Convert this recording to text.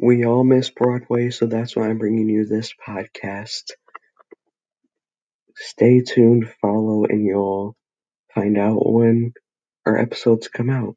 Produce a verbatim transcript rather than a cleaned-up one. We all miss Broadway, so that's why I'm bringing you this podcast. Stay tuned, follow, and you'll find out when our episodes come out.